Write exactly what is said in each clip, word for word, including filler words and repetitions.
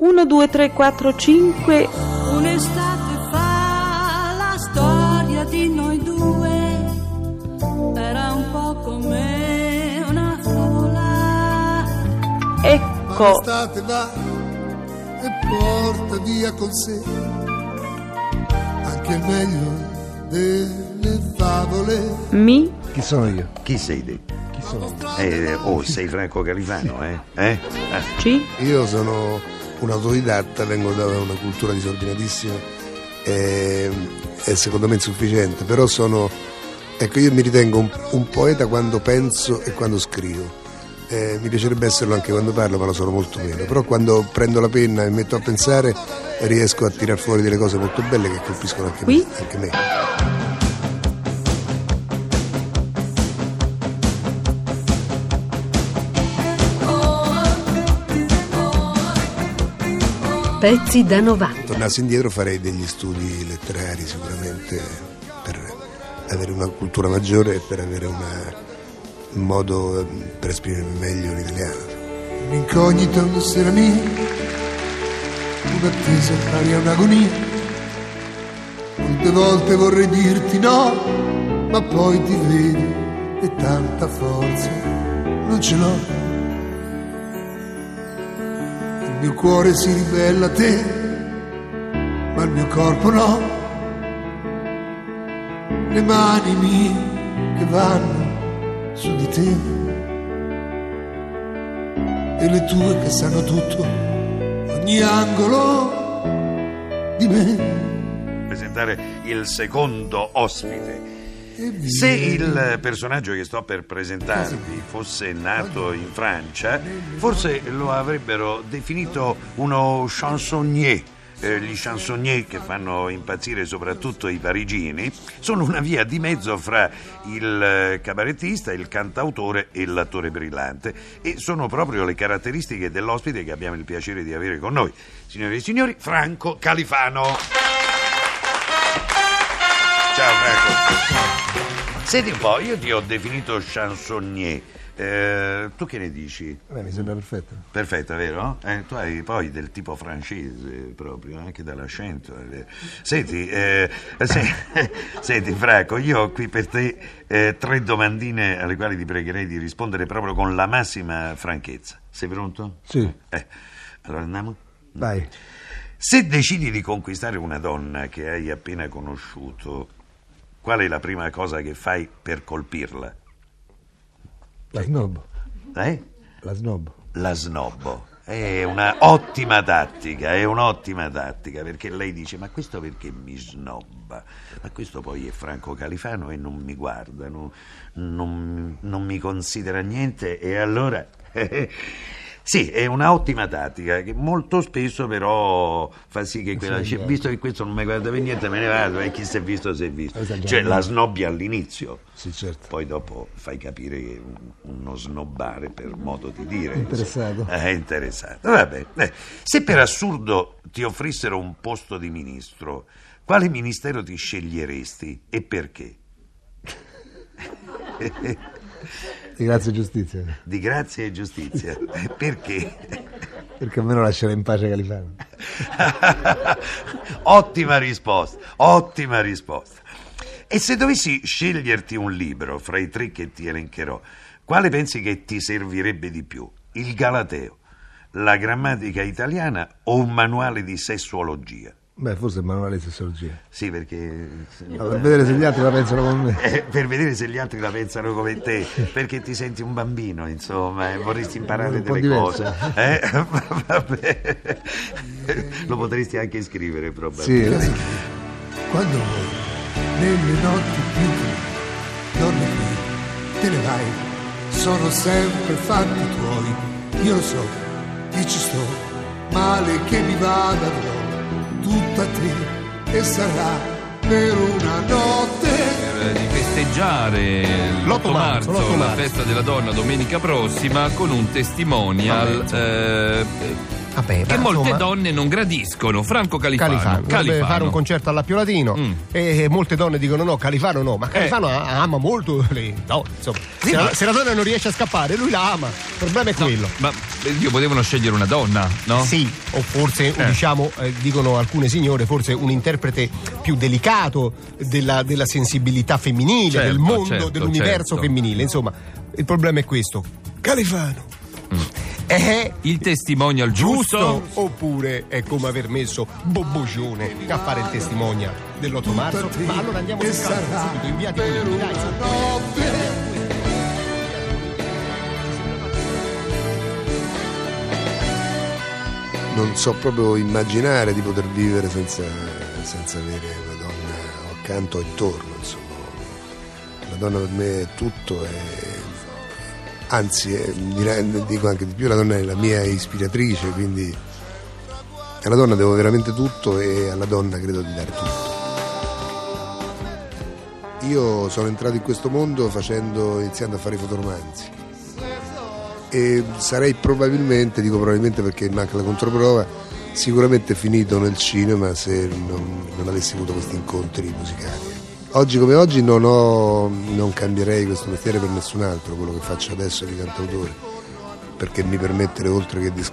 uno, due, tre, quattro, cinque. Un'estate fa la storia di noi due era un po' come una favola. Ecco. Un'estate va e porta via con sé anche il meglio delle favole. Mi? Chi sono io? Chi sei te? Chi sono io? Eh, oh, sei Franco Califano, eh? eh? Sì. Io sono un autodidatta, vengo da una cultura disordinatissima e, e secondo me insufficiente, però sono, ecco, io mi ritengo un, un poeta quando penso e quando scrivo, eh, mi piacerebbe esserlo anche quando parlo, ma lo sono molto meno, però quando prendo la penna e metto a pensare riesco a tirar fuori delle cose molto belle che colpiscono anche me, anche me. Pezzi da novanta. Tornassi indietro farei degli studi letterari sicuramente per avere una cultura maggiore e per avere una, un modo per esprimere meglio l'italiano. Un'incognita, una sera mia, un'attesa, un'aria, un'agonia. Molte volte vorrei dirti no, ma poi ti vedi e tanta forza non ce l'ho. Il mio cuore si ribella a te, ma il mio corpo no. Le mani mie che vanno su di te e le tue che sanno tutto, ogni angolo di me. Presentare il secondo ospite. Se il personaggio che sto per presentarvi fosse nato in Francia, forse lo avrebbero definito uno chansonnier. Eh, gli chansonnier, che fanno impazzire soprattutto i parigini, sono una via di mezzo fra il cabarettista, il cantautore e l'attore brillante, e sono proprio le caratteristiche dell'ospite che abbiamo il piacere di avere con noi. Signore e signori, Franco Califano. Ciao Franco. Senti un po', io ti ho definito chansonnier, eh, tu che ne dici? Beh, mi sembra perfetto. Perfetto, vero? Eh, tu hai poi del tipo francese proprio, anche dall'accento. Senti, eh, se, senti Franco, io ho qui per te eh, tre domandine alle quali ti pregherei di rispondere proprio con la massima franchezza. Sei pronto? Sì. Eh, allora andiamo? Vai. Se decidi di conquistare una donna che hai appena conosciuto, qual è la prima cosa che fai per colpirla? La snobbo. Eh? La snobbo. La snobbo. È una ottima tattica, è un'ottima tattica, perché lei dice: ma questo perché mi snobba? Ma questo poi è Franco Califano e non mi guarda, non, non, non mi considera niente, e allora... Sì, è un'ottima tattica che molto spesso però fa sì che quella dice: visto che questo non mi guarda per niente, me ne vado, e chi si è visto si è visto. Cioè la snobbi all'inizio. Sì, certo. Poi dopo fai capire che uno snobbare, per modo di dire, interessato. È interessato. Vabbè. Se per assurdo ti offrissero un posto di ministro, quale ministero ti sceglieresti e perché? Di grazia e giustizia. Di grazia e giustizia. Perché? Perché a me lo lascerà in pace Califano. Ottima risposta, ottima risposta. E se dovessi sceglierti un libro fra i tre che ti elencherò, quale pensi che ti servirebbe di più? Il Galateo, la grammatica italiana o un manuale di sessuologia? Beh, forse il manuale di sessuologia. Sì, perché... Ma per vedere se gli altri la pensano come me. Eh, per vedere se gli altri la pensano come te, perché ti senti un bambino, insomma, e vorresti imparare un delle cose. Eh? Vabbè. Lo potresti anche scrivere, probabilmente. Sì. Quando vuoi, nelle notti più, dormi qui, te ne vai, sono sempre fatti tuoi, io lo so, lì ci sto, male che mi vada no. Tutta te e sarà per una notte. Per festeggiare l'otto marzo, la festa della donna domenica prossima, con un testimonial eh, Vabbè, che molte insomma... donne non gradiscono. Franco Califano, Califano. Califano. Deve fare un concerto alla Pio Latino mm. e molte donne dicono no, Califano no, ma Califano eh. ama molto le no, insomma, sì, se, ma... la, se la donna non riesce a scappare lui la ama, il problema è no, quello. Ma io potevano scegliere una donna, no? Sì, o forse eh. diciamo eh, dicono alcune signore, forse un interprete più delicato della, della sensibilità femminile, certo, del mondo, certo, dell'universo certo. femminile, insomma il problema è questo. Califano mm. è il testimonial giusto, giusto oppure è come aver messo Bobocione a fare il testimonial dell'otto marzo. Ma allora andiamo sul caso subito, inviati per una notte. Non so proprio immaginare di poter vivere senza, senza avere una donna accanto o intorno, insomma. La donna per me è tutto, è... anzi è, dico anche di più, la donna è la mia ispiratrice, quindi alla donna devo veramente tutto e alla donna credo di dare tutto. Io sono entrato in questo mondo facendo, iniziando a fare i fotoromanzi e sarei probabilmente, dico probabilmente perché manca la controprova, sicuramente finito nel cinema se non, non avessi avuto questi incontri musicali. Oggi come oggi non, ho, non cambierei questo mestiere per nessun altro, quello che faccio adesso di cantautore, perché mi permette, oltre che di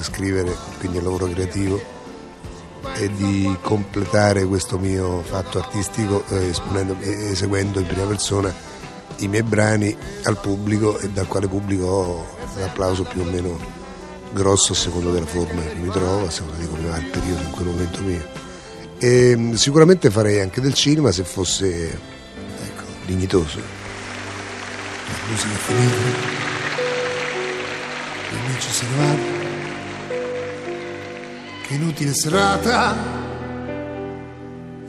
scrivere, quindi il lavoro creativo, e di completare questo mio fatto artistico eh, eseguendo in prima persona i miei brani al pubblico, e dal quale pubblico ho un applauso più o meno grosso a seconda della forma che mi trovo, a seconda di come va il periodo in quel momento mio. E sicuramente farei anche del cinema se fosse, ecco, dignitoso. La musica è finita, gli amici se ne vanno, che inutile serata,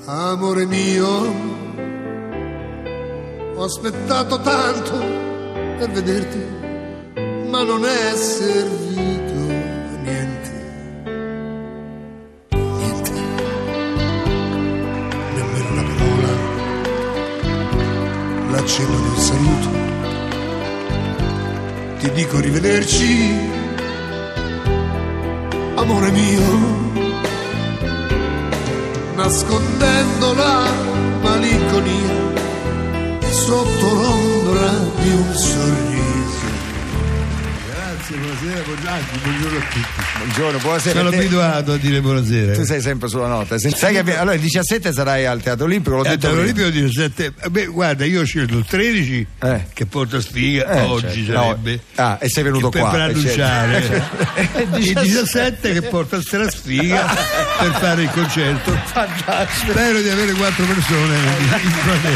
amore mio, ho aspettato tanto per vederti, ma non è servito a niente. L'accenno di un saluto, ti dico rivederci, amore mio, nascondendo la malinconia sotto l'ombra di un sorriso. Grazie, buonasera, buongiorno a tutti. Buongiorno, buonasera. Sono abituato a dire buonasera. Tu sei sempre sulla nota. Sai che allora il diciassette sarai al Teatro Olimpico, l'ho detto. Al Teatro Olimpico il diciassette. Beh, guarda, io ho scelto il tredici eh. che porta sfiga eh, oggi, certo. sarebbe. No. Ah, e sei venuto qua per annunciare. Certo. Il diciassette che porta sfiga per fare il concerto. Fantastico. Spero di avere quattro persone in platea.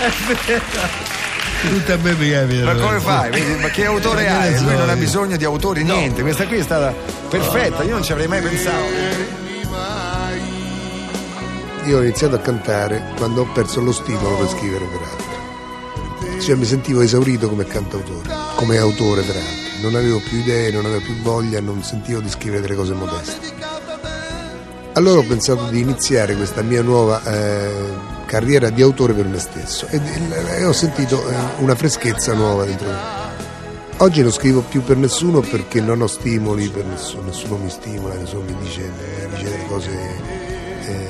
È vero. Tutta me mi capita. Ma come fai? Vedi, ma che autore hai? Lui non ha bisogno di autori, no. niente. Questa qui è stata perfetta, io non ci avrei mai pensato. Io ho iniziato a cantare quando ho perso lo stimolo per scrivere per altri. Cioè mi sentivo esaurito come cantautore, come autore per altri. Non avevo più idee, non avevo più voglia, non sentivo di scrivere delle cose modeste. Allora ho pensato di iniziare questa mia nuova... Eh, carriera di autore per me stesso e, e ho sentito eh, una freschezza nuova dentro me. Oggi non scrivo più per nessuno perché non ho stimoli per nessuno, nessuno mi stimola, nessuno mi dice, mi dice delle cose, eh,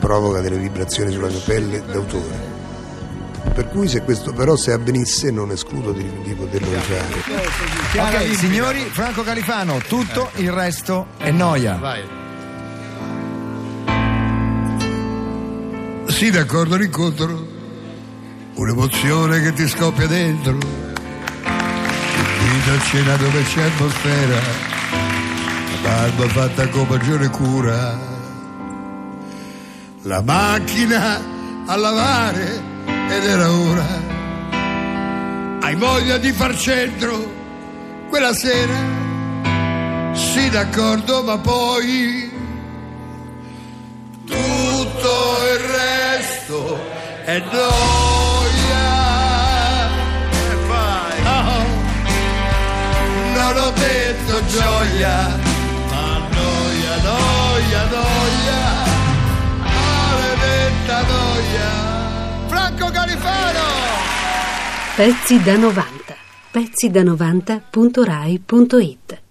provoca delle vibrazioni sulla mia pelle d'autore. Per cui se questo però se avvenisse non escludo di, di poterlo rifare. Ok, signori, Franco Califano, tutto il resto è noia. Vai. Sì, d'accordo, l'incontro, un'emozione che ti scoppia dentro, invita a cena dove c'è atmosfera, la barba fatta con maggiore cura, la macchina a lavare ed era ora, hai voglia di far centro quella sera, sì d'accordo, ma poi tutto il resto è noia. Che fai? Oh, non ho detto gioia, ma noia, noia, noia, maledetta noia. Franco Califano. Pezzi da novanta. pezzi da novanta punto rai punto it